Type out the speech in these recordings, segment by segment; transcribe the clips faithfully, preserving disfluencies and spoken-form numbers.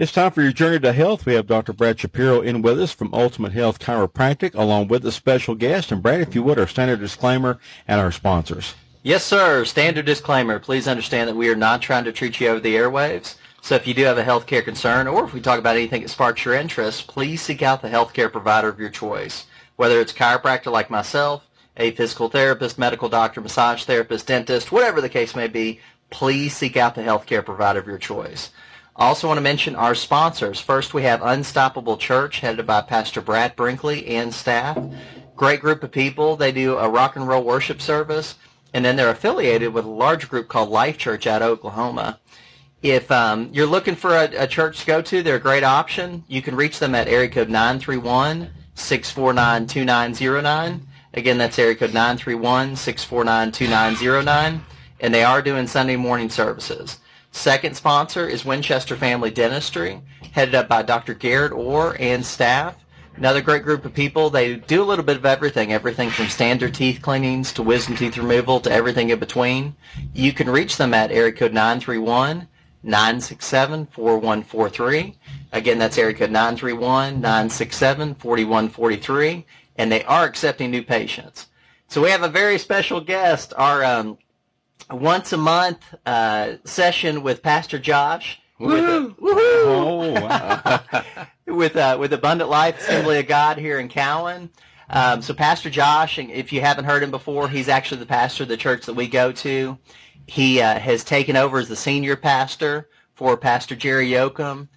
It's time for your journey to health. We have Doctor Brad Shapiro in with us from Ultimate Health Chiropractic, along with a special guest. And Brad, if you would, our standard disclaimer and our sponsors. Yes, sir. Standard disclaimer. Please understand that we are not trying to treat you over the airwaves. So if you do have a healthcare concern, or if we talk about anything that sparks your interest, please seek out the healthcare provider of your choice, whether it's a chiropractor like myself, a physical therapist, medical doctor, massage therapist, dentist, whatever the case may be. Please seek out the healthcare provider of your choice. Also want to mention our sponsors. First, we have Unstoppable Church, headed by Pastor Brad Brinkley and staff. Great group of people. They do a rock and roll worship service, and then they're affiliated with a large group called Life Church out of Oklahoma. If um, you're looking for a, a church to go to, they're a great option. You can reach them at area code nine three one, six four nine, two nine zero nine. Again, that's area code nine three one, six four nine, two nine zero nine, and they are doing Sunday morning services. Second sponsor is Winchester Family Dentistry, headed up by Doctor Garrett Orr and staff. Another great group of people. They do a little bit of everything, everything from standard teeth cleanings to wisdom teeth removal to everything in between. You can reach them at area code nine three one, nine six seven, four one four three. Again, that's area code nine three one, nine six seven, four one four three, and they are accepting new patients. So we have a very special guest, our um, once a month uh, session with Pastor Josh. Woo-hoo! With, Woo-hoo! Oh, wow. with, uh, with Abundant Life Assembly of God here in Cowan. Um, so Pastor Josh, and if you haven't heard him before, he's actually the pastor of the church that we go to. He uh, has taken over as the senior pastor for Pastor Jerry Yoakum.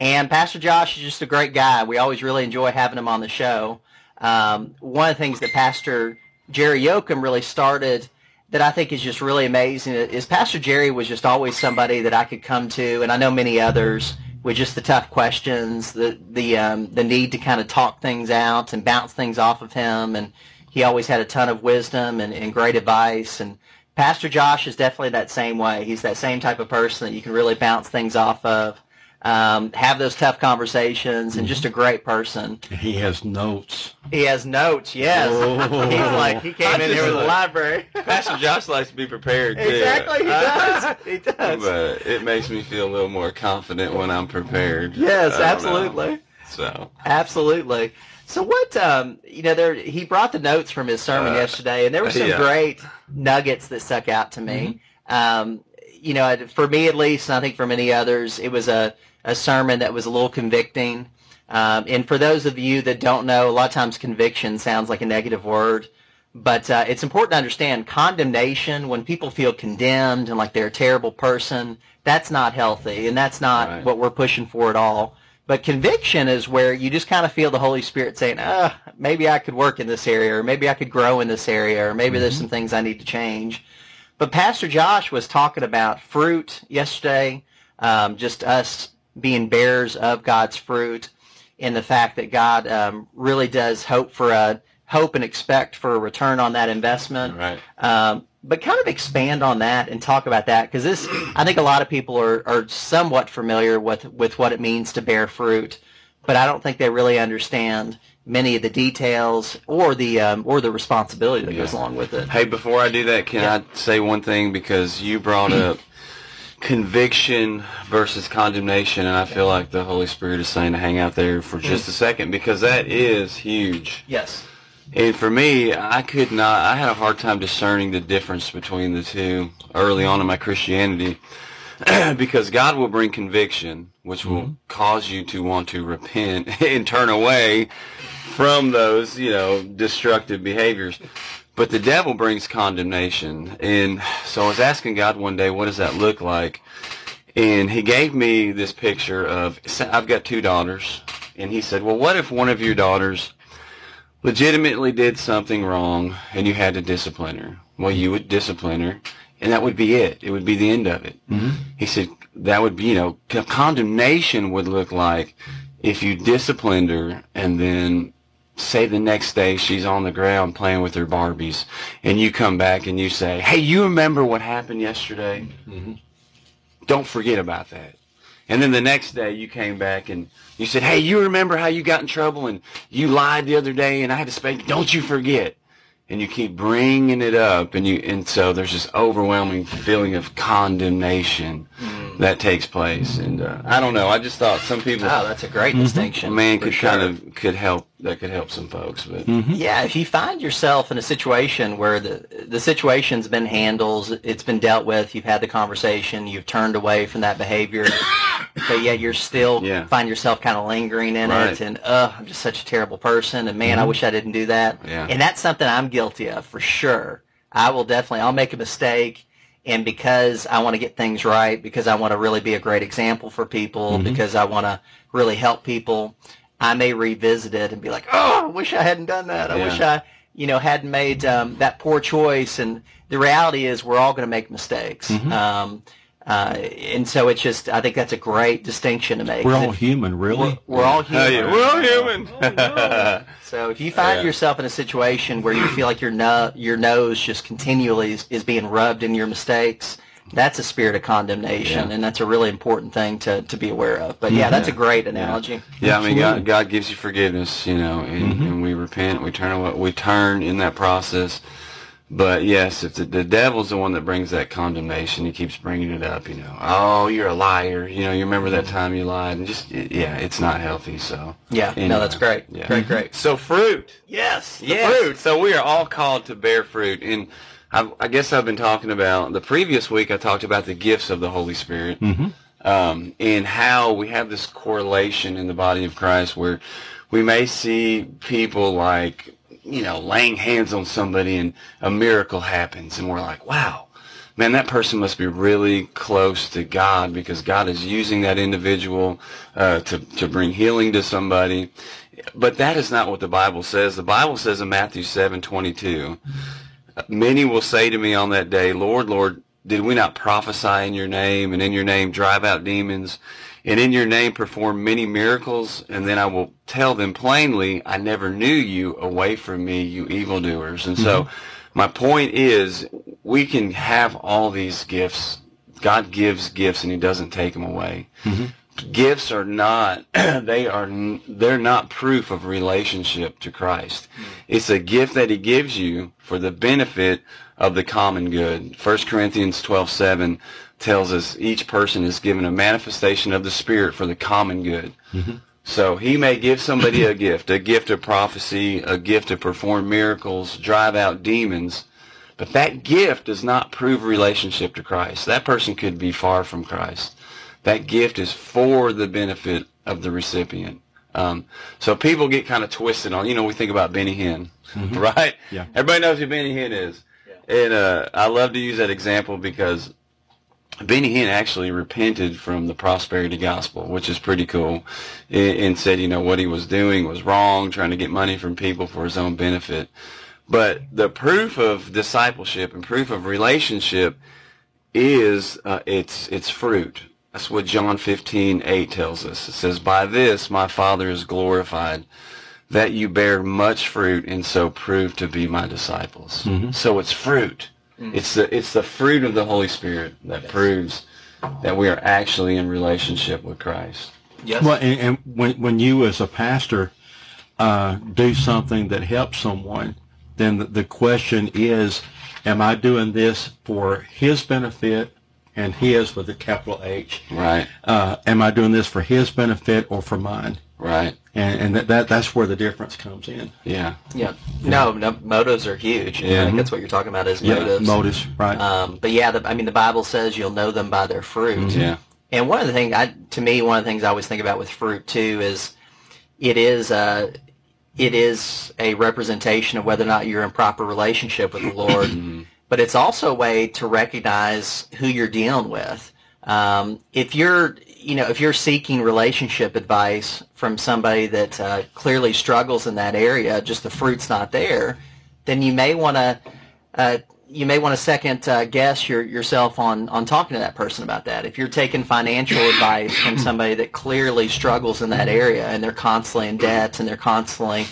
And Pastor Josh is just a great guy. We always really enjoy having him on the show. Um, one of the things that Pastor Jerry Yoakum really started that I think is just really amazing is Pastor Jerry was just always somebody that I could come to, and I know many others, with just the tough questions, the the um, the need to kind of talk things out and bounce things off of him, and he always had a ton of wisdom and, and great advice, and Pastor Josh is definitely that same way. He's that same type of person that you can really bounce things off of, um, have those tough conversations, and just a great person. He has notes. He has notes, yes. Oh. He's like, he came I in here with like, a library. Pastor Josh likes to be prepared. Exactly, yeah. he does. I, he does. But it makes me feel a little more confident when I'm prepared. Yes, absolutely. Know. So absolutely. So what, um, you know, there he brought the notes from his sermon uh, yesterday, and there were some yeah. great nuggets that stuck out to me. Mm-hmm. Um, you know, for me at least, and I think for many others, it was a a sermon that was a little convicting. Um, and for those of you that don't know, a lot of times conviction sounds like a negative word, but uh, it's important to understand condemnation, when people feel condemned and like they're a terrible person, that's not healthy, and that's not right. what we're pushing for at all. But conviction is where you just kind of feel the Holy Spirit saying, oh, maybe I could work in this area, or maybe I could grow in this area, or maybe mm-hmm. there's some things I need to change. But Pastor Josh was talking about fruit yesterday, um, just us being bearers of God's fruit, and the fact that God um, really does hope for a hope and expect for a return on that investment. Right. Um, but kind of expand on that and talk about that, because this, I think a lot of people are, are somewhat familiar with, with what it means to bear fruit, but I don't think they really understand many of the details or the um, or the responsibility that yeah. goes along with it. Hey, before I do that, can yeah. I say one thing, because you brought up conviction versus condemnation, and I feel like the Holy Spirit is saying to hang out there for just a second, because that is huge. Yes. And for me, I could not, I had a hard time discerning the difference between the two early on in my Christianity, because God will bring conviction, which will mm-hmm. cause you to want to repent and turn away from those, you know, destructive behaviors. But the devil brings condemnation. And so I was asking God one day, what does that look like? And he gave me this picture of, I've got two daughters. And he said, well, what if one of your daughters legitimately did something wrong and you had to discipline her? Well, you would discipline her, and that would be it. It would be the end of it. Mm-hmm. He said, that would be, you know, condemnation would look like if you disciplined her and then, say the next day she's on the ground playing with her Barbies, and you come back and you say, hey, you remember what happened yesterday? Mm-hmm. Don't forget about that. And then the next day you came back and you said, hey, you remember how you got in trouble and you lied the other day and I had to spank you? Don't you forget. And you keep bringing it up, and you and so there's this overwhelming feeling of condemnation. Mm-hmm. that takes place. And uh, I don't know. I just thought some people. Oh, that's a great mm-hmm. distinction. Man could sure. kind of could help. That could help some folks. But mm-hmm. yeah, if you find yourself in a situation where the the situation's been handled, it's been dealt with, you've had the conversation, you've turned away from that behavior, but yet you're still yeah. find yourself kind of lingering in right. it, and uh, I'm just such a terrible person, and man, mm-hmm. I wish I didn't do that. Yeah. And that's something I'm guilty of for sure. I will definitely. I'll make a mistake. And because I want to get things right, because I want to really be a great example for people, mm-hmm. because I want to really help people, I may revisit it and be like, oh, I wish I hadn't done that. I yeah. wish I, you know, hadn't made um, that poor choice. And the reality is we're all going to make mistakes. Mm-hmm. Um, uh, and so it's just, I think that's a great distinction to make. We're all if, human, really. We're, we're all human. Oh, yeah. We're all human. Oh, no. So if you find yeah. yourself in a situation where you feel like your no, your nose just continually is, is being rubbed in your mistakes, that's a spirit of condemnation, yeah. and that's a really important thing to, to be aware of. But, yeah, yeah. that's a great analogy. Yeah, yeah I mean, God, God gives you forgiveness, you know, and, mm-hmm. and we repent, we turn, we turn in that process. But, yes, if the, the devil's the one that brings that condemnation, he keeps bringing it up, you know. Oh, you're a liar. You know, you remember that time you lied. And just, yeah, it's not healthy, so. Yeah, anyway. No, that's great. Yeah. Great, great. So fruit. Yes. Yes. Fruit. So we are all called to bear fruit. And I, I guess I've been talking about, the previous week I talked about the gifts of the Holy Spirit mm-hmm. um, and how we have this correlation in the body of Christ where we may see people like, you know, laying hands on somebody and a miracle happens and we're like, wow, man, that person must be really close to God because God is using that individual uh, to, to bring healing to somebody. But that is not what the Bible says. The Bible says in Matthew seven twenty-two, many will say to me on that day, Lord, Lord, did we not prophesy in your name and in your name drive out demons and in your name perform many miracles? And then I will tell them plainly, I never knew you. Away from me, you evildoers. And so my point is we can have all these gifts. God gives gifts and he doesn't take them away. Mm-hmm. Gifts are not, they are, they're not proof of relationship to Christ. It's a gift that he gives you for the benefit of the common good. First Corinthians twelve seven tells us each person is given a manifestation of the Spirit for the common good. Mm-hmm. So he may give somebody a gift, a gift of prophecy, a gift to perform miracles, drive out demons, but that gift does not prove relationship to Christ. That person could be far from Christ. That gift is for the benefit of the recipient. Um, so people get kind of twisted on, you know, we think about Benny Hinn, mm-hmm. right? Yeah. Everybody knows who Benny Hinn is. Yeah. And uh, I love to use that example because Benny Hinn actually repented from the prosperity gospel, which is pretty cool, and said, you know, what he was doing was wrong, trying to get money from people for his own benefit. But the proof of discipleship and proof of relationship is uh, its its fruit. That's what John fifteen eight tells us. It says, by this my Father is glorified, that you bear much fruit and so prove to be my disciples. Mm-hmm. So it's fruit. It's the it's the fruit of the Holy Spirit that yes. proves that we are actually in relationship with Christ. Yes. Well, and, and when when you as a pastor uh, do something that helps someone, then the, the question is, am I doing this for his benefit and his with a capital H? Right. Uh, am I doing this for his benefit or for mine? Right. And, and that, that that's where the difference comes in. Yeah. Yeah. No, no motives are huge. Yeah. I think that's what you're talking about is yeah. motives. Motives, right. Um, but, yeah, the, I mean, the Bible says you'll know them by their fruit. Mm-hmm. Yeah. And one of the things, I, to me, one of the things I always think about with fruit, too, is it is a, it is a representation of whether or not you're in proper relationship with the Lord. But it's also a way to recognize who you're dealing with. Um, if you're... You know, if you're seeking relationship advice from somebody that uh, clearly struggles in that area, just the fruit's not there, then you may want to uh, you may want to second uh, guess your, yourself on, on talking to that person about that. If you're taking financial advice from somebody that clearly struggles in that area and they're constantly in debt and they're constantly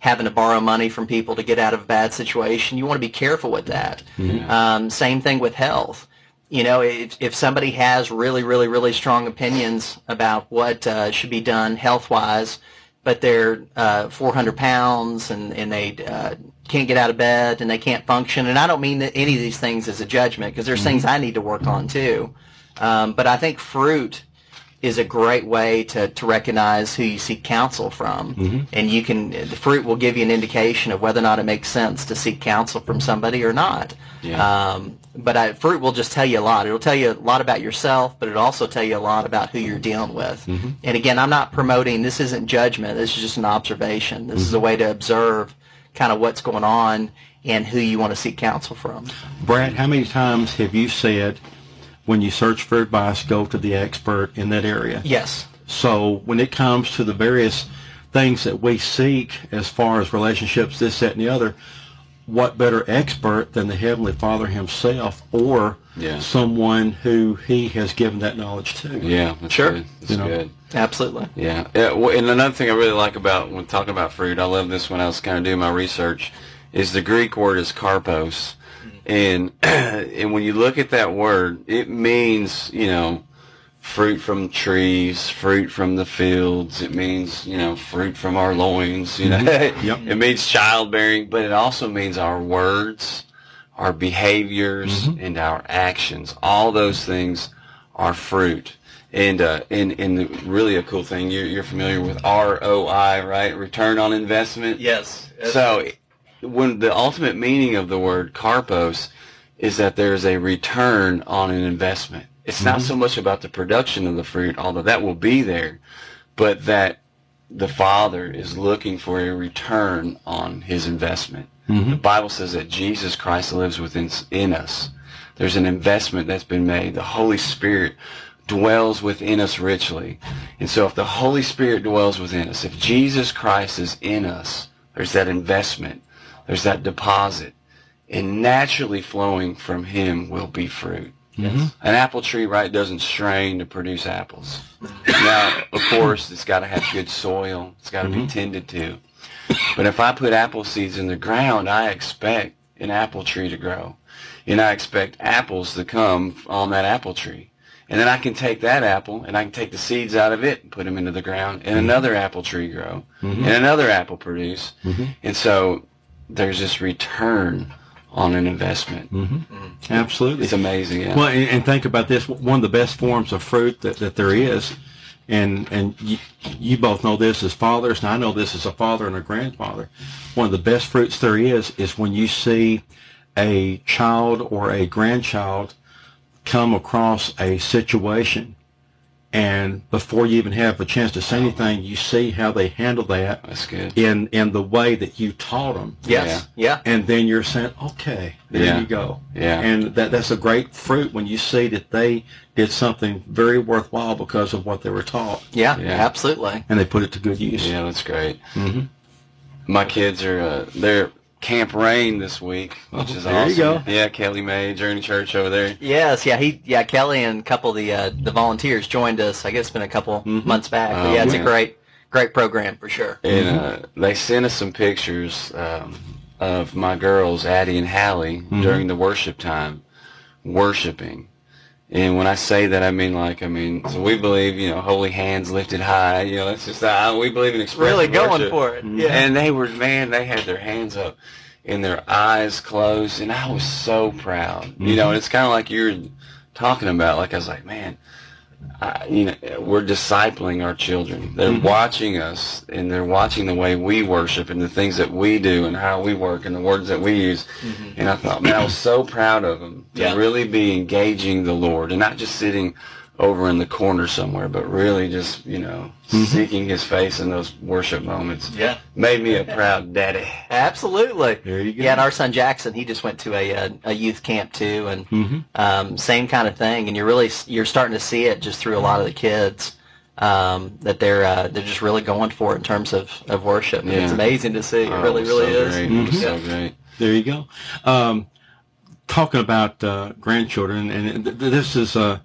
having to borrow money from people to get out of a bad situation, you want to be careful with that. Yeah. Um, same thing with health. You know, if if somebody has really, really, really strong opinions about what uh, should be done health-wise, but they're uh, four hundred pounds and, and they uh, can't get out of bed and they can't function, and I don't mean that any of these things as a judgment because there's things I need to work on too. Um, but I think fruit is a great way to, to recognize who you seek counsel from. Mm-hmm. And you can, the fruit will give you an indication of whether or not it makes sense to seek counsel from somebody or not. Yeah. Um, but I, fruit will just tell you a lot. It'll tell you a lot about yourself, but it'll also tell you a lot about who you're dealing with. Mm-hmm. And again, I'm not promoting, this isn't judgment. This is just an observation. This mm-hmm. is a way to observe kind of what's going on and who you want to seek counsel from. Brad, how many times have you said, when you search for advice, go to the expert in that area? Yes. So when it comes to the various things that we seek as far as relationships, this, that, and the other, what better expert than the Heavenly Father himself, or yeah. someone who he has given that knowledge to? Yeah, that's sure. Good. That's you know? good. Absolutely. Yeah. yeah. And another thing I really like about when talking about fruit, I love this when I was kind of doing my research, is the Greek word is karpos. And and when you look at that word, it means, you know, fruit from trees, fruit from the fields. It means, you know, fruit from our loins. You know, yep. It means childbearing, but it also means our words, our behaviors, mm-hmm. and our actions. All those things are fruit. And uh, and and really a cool thing, you're, you're familiar with R O I, right? Return on investment. Yes. So. When the ultimate meaning of the word karpos is that there is a return on an investment. It's mm-hmm. not so much about the production of the fruit, although that will be there, but that the Father is looking for a return on his investment. Mm-hmm. The Bible says that Jesus Christ lives within in us. There's an investment that's been made. The Holy Spirit dwells within us richly. And so if the Holy Spirit dwells within us, if Jesus Christ is in us, there's that investment. There's that deposit, and naturally flowing from him will be fruit. Mm-hmm. An apple tree, right, doesn't strain to produce apples. Now, of course, it's got to have good soil. It's got to mm-hmm. be tended to. But if I put apple seeds in the ground, I expect an apple tree to grow, and I expect apples to come on that apple tree. And then I can take that apple, and I can take the seeds out of it and put them into the ground, and another apple tree grow, mm-hmm. and another apple produce. Mm-hmm. And so there's this return on an investment. Mm-hmm. Absolutely. It's amazing. Yeah. Well, and, and think about this. One of the best forms of fruit that, that there is, and and you, you both know this as fathers, and I know this as a father and a grandfather, one of the best fruits there is is when you see a child or a grandchild come across a situation, and before you even have a chance to say anything, you see how they handle that. That's good. In, in the way that you taught them. Yes. Yeah. yeah. And then you're saying, okay, there yeah. you go. Yeah. And that that's a great fruit when you see that they did something very worthwhile because of what they were taught. Yeah, yeah. absolutely. And they put it to good use. Yeah, that's great. Mm-hmm. My kids are, uh, they're Camp Rain this week, which is oh, there awesome. You go. Yeah, Kelly May, Journey Church over there. Yes, yeah, he, yeah, Kelly and a couple of the uh, the volunteers joined us. I guess it's been a couple mm-hmm. months back. But oh, yeah, it's yeah. a great, great program for sure. And uh, they sent us some pictures um, of my girls, Addie and Hallie, mm-hmm. during the worship time, worshiping. And when I say that, I mean like, I mean, so we believe, you know, holy hands lifted high. You know, that's just, uh, we believe in expression. Really going worship. For it. Yeah. And they were, man, they had their hands up and their eyes closed. And I was so proud. Mm-hmm. You know, and it's kind of like you're talking about, like I was like, man, I, you know, we're discipling our children. They're mm-hmm. watching us, and they're watching the way we worship and the things that we do and how we work and the words that we use. Mm-hmm. And I thought, man, I was so proud of them to yeah. really be engaging the Lord and not just sitting over in the corner somewhere, but really just, you know, mm-hmm. seeking his face in those worship moments. Yeah. Made me a proud daddy. Absolutely. There you go. Yeah, and our son Jackson, he just went to a a, a youth camp too, and mm-hmm. um, same kind of thing. And you're really you're starting to see it just through a lot of the kids um, that they're uh, they're just really going for it in terms of, of worship. Yeah. It's amazing to see. It oh, really, really so is. Great. Mm-hmm. So great. There you go. Um, talking about uh, grandchildren, and th- th- this is a uh,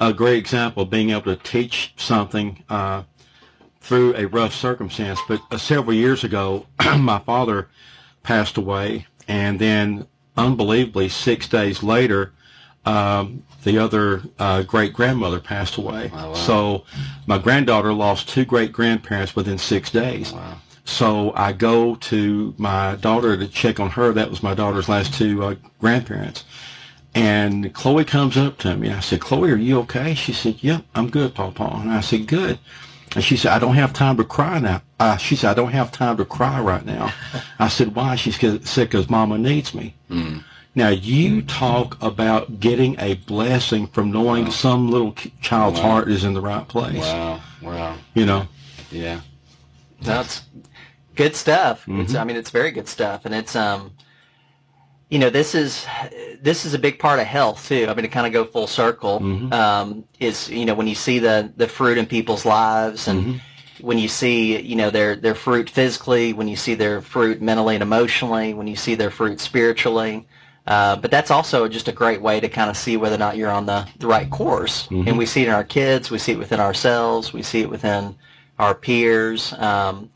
a great example of being able to teach something uh, through a rough circumstance. But uh, several years ago, my father passed away, and then unbelievably six days later, um, the other uh, great-grandmother passed away. Oh, wow. So my granddaughter lost two great-grandparents within six days. Oh, wow. So I go to my daughter to check on her. That was my daughter's last two uh, grandparents. And Chloe comes up to me. I said, Chloe, are you okay? She said, yep, yeah, I'm good, Pawpaw. And I said, good. And she said, I don't have time to cry now. Uh, she said, I don't have time to cry right now. I said, why? She said, because Mama needs me. Mm. Now, you talk about getting a blessing from knowing wow. some little child's wow. heart is in the right place. Wow, wow. You know? Yeah. That's good stuff. Mm-hmm. It's, I mean, it's very good stuff. And it's, um, you know, this is this is a big part of health, too. I mean, to kind of go full circle, mm-hmm. um, is, you know, when you see the, the fruit in people's lives and mm-hmm. when you see, you know, their, their fruit physically, when you see their fruit mentally and emotionally, when you see their fruit spiritually. Uh, but that's also just a great way to kind of see whether or not you're on the, the right course. Mm-hmm. And we see it in our kids. We see it within ourselves. We see it within our peers. Um,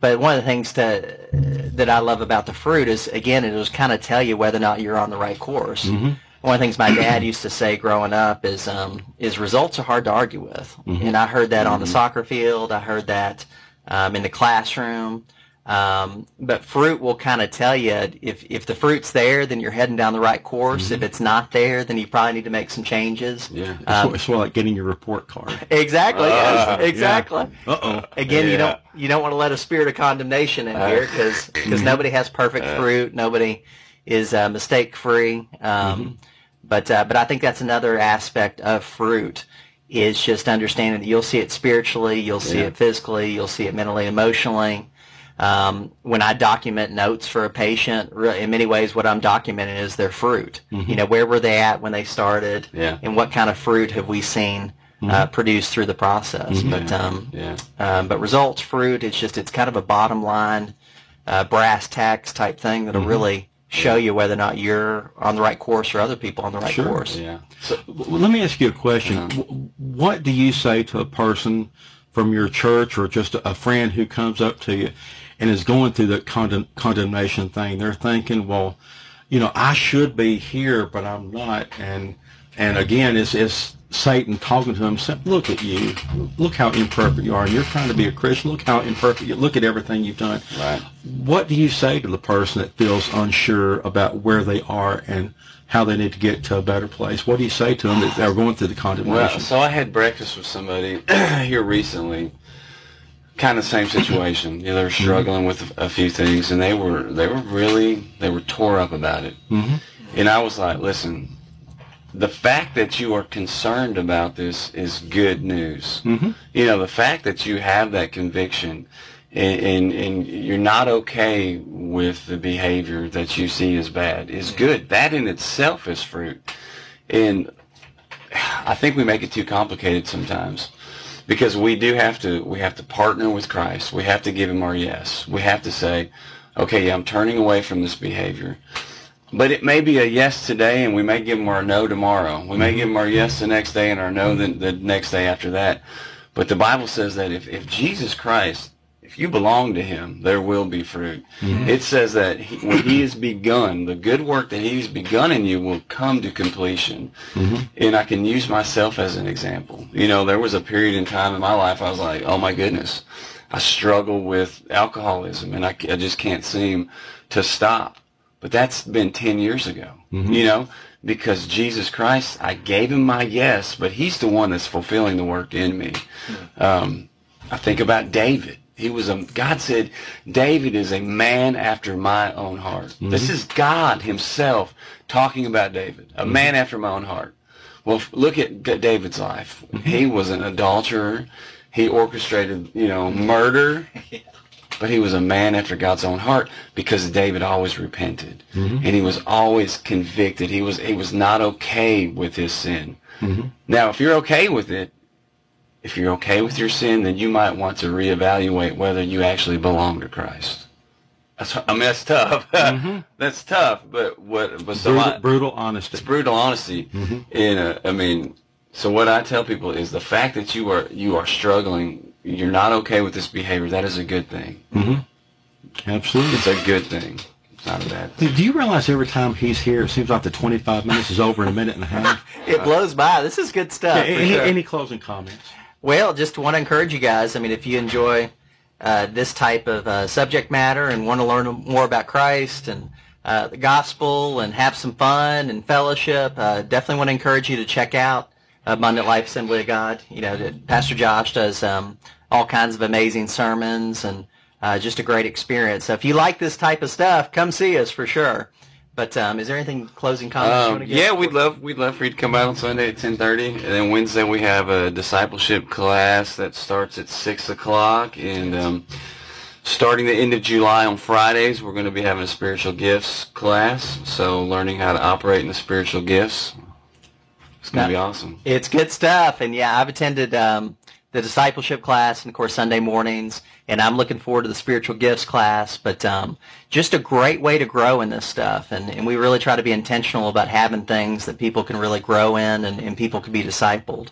but one of the things that, that I love about the fruit is, again, it'll just kind of tell you whether or not you're on the right course. Mm-hmm. One of the things my dad used to say growing up is um, is results are hard to argue with. Mm-hmm. And I heard that mm-hmm. on the soccer field. I heard that um, in the classroom. Um, but fruit will kind of tell you if, if the fruit's there, then you're heading down the right course. Mm-hmm. If it's not there, then you probably need to make some changes. Yeah, it's, um, it's more like getting your report card. Exactly, uh, yes, exactly. Yeah. Uh-oh. Again, yeah. you don't you don't want to let a spirit of condemnation in uh, here because mm-hmm. nobody has perfect uh, fruit. Nobody is uh, mistake free. Um, mm-hmm. But uh, but I think that's another aspect of fruit. Is just understanding that you'll see it spiritually, you'll see yeah. it physically, you'll see it mentally, emotionally. Um, when I document notes for a patient, in many ways what I'm documenting is their fruit. Mm-hmm. You know, where were they at when they started, yeah. and what kind of fruit have we seen mm-hmm. uh, produced through the process. Mm-hmm. But um, yeah. um, but results, fruit, it's just it's kind of a bottom line, uh, brass tacks type thing that'll mm-hmm. really show you whether or not you're on the right course or other people on the right sure. course. Yeah. So, well, let me ask you a question. Uh-huh. What do you say to a person from your church or just a friend who comes up to you and is going through the condemn, condemnation thing? They're thinking, well, you know, I should be here, but I'm not. And and again, it's, it's Satan talking to him, saying, look at you. Look how imperfect you are. And you're trying to be a Christian. Look how imperfect you are. Look at everything you've done. Right. What do you say to the person that feels unsure about where they are and how they need to get to a better place? What do you say to them that they're going through the condemnation? Well, so I had breakfast with somebody here recently. Kind of same situation. You know, they're struggling mm-hmm. with a few things, and they were they were really they were tore up about it. Mm-hmm. And I was like, listen, the fact that you are concerned about this is good news. Mm-hmm. You know, the fact that you have that conviction, and, and and you're not okay with the behavior that you see as bad is good. That in itself is fruit. And I think we make it too complicated sometimes. Because we do have to, we have to partner with Christ. We have to give him our yes. We have to say, okay, I'm turning away from this behavior. But it may be a yes today, and we may give him our no tomorrow. We may give him our yes the next day and our no the, the next day after that. But the Bible says that if, if Jesus Christ, if you belong to him, there will be fruit. Mm-hmm. It says that he, when he has begun, the good work that he's begun in you will come to completion. Mm-hmm. And I can use myself as an example. You know, there was a period in time in my life I was like, oh my goodness, I struggle with alcoholism, and I, I just can't seem to stop. But that's been ten years ago, mm-hmm. you know, because Jesus Christ, I gave him my yes, but he's the one that's fulfilling the work in me. Mm-hmm. Um, I think about David. He was a, God said, David is a man after my own heart. Mm-hmm. This is God himself talking about David, a mm-hmm. man after my own heart. Well, look at David's life. Mm-hmm. He was an adulterer. He orchestrated, you know, murder. Yeah. But he was a man after God's own heart because David always repented. Mm-hmm. And he was always convicted. He was, he was not okay with his sin. Mm-hmm. Now, if you're okay with it, if you're okay with your sin, then you might want to reevaluate whether you actually belong to Christ. That's, I mean, that's tough. Mm-hmm. That's tough. But what? But so brutal, I, brutal honesty. It's brutal honesty. Mm-hmm. And I mean, so what I tell people is the fact that you are you are struggling, you're not okay with this behavior. That is a good thing. Mm-hmm. Absolutely, it's a good thing. Not a bad thing. Do you realize every time he's here, it seems like the twenty-five minutes is over in a minute and a half? It blows by. This is good stuff. Yeah, any, sure. any closing comments? Well, just want to encourage you guys. I mean, if you enjoy uh, this type of uh, subject matter and want to learn more about Christ and uh, the gospel and have some fun and fellowship, uh, definitely want to encourage you to check out Abundant Life Assembly of God. You know, Pastor Josh does um, all kinds of amazing sermons and uh, just a great experience. So if you like this type of stuff, come see us for sure. But um, is there anything closing comments um, you want to give? Yeah, we'd love we'd love for you to come out on Sunday at ten thirty, and then Wednesday we have a discipleship class that starts at six o'clock, and um, starting the end of July on Fridays we're going to be having a spiritual gifts class. So learning how to operate in the spiritual gifts, it's going to be awesome. It's good stuff, and yeah, I've attended um, the discipleship class, and of course Sunday mornings. And I'm looking forward to the spiritual gifts class, but um, just a great way to grow in this stuff. And, and we really try to be intentional about having things that people can really grow in and, and people can be discipled.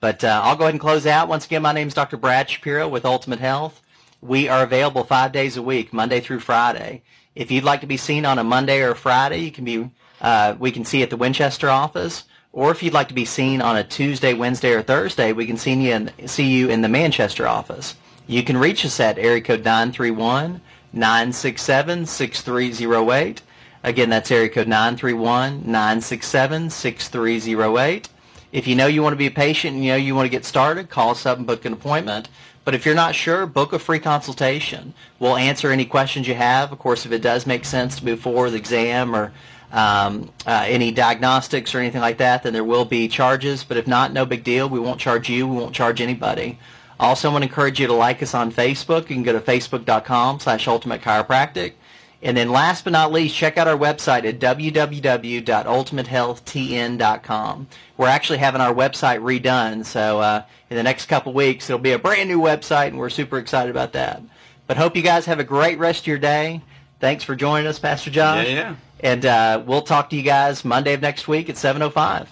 But uh, I'll go ahead and close out. Once again, my name is Doctor Brad Shapiro with Ultimate Health. We are available five days a week, Monday through Friday. If you'd like to be seen on a Monday or a Friday, you can be. Uh, we can see you at the Winchester office. Or if you'd like to be seen on a Tuesday, Wednesday, or Thursday, we can see you in, see you in the Manchester office. You can reach us at area code nine three one, nine six seven, six three zero eight. Again, that's area code nine three one, nine six seven, six three zero eight. If you know you want to be a patient and you know you want to get started, call us up and book an appointment. But if you're not sure, book a free consultation. We'll answer any questions you have. Of course, if it does make sense to move forward with exam or um, uh, any diagnostics or anything like that, then there will be charges. But if not, no big deal. We won't charge you. We won't charge anybody. Also, I want to encourage you to like us on Facebook. You can go to facebook.com slash ultimate chiropractic. And then last but not least, check out our website at w w w dot ultimate health t n dot com. We're actually having our website redone, so uh, in the next couple weeks, it'll be a brand new website, and we're super excited about that. But hope you guys have a great rest of your day. Thanks for joining us, Pastor Josh. Yeah, yeah. And uh, we'll talk to you guys Monday of next week at seven oh five.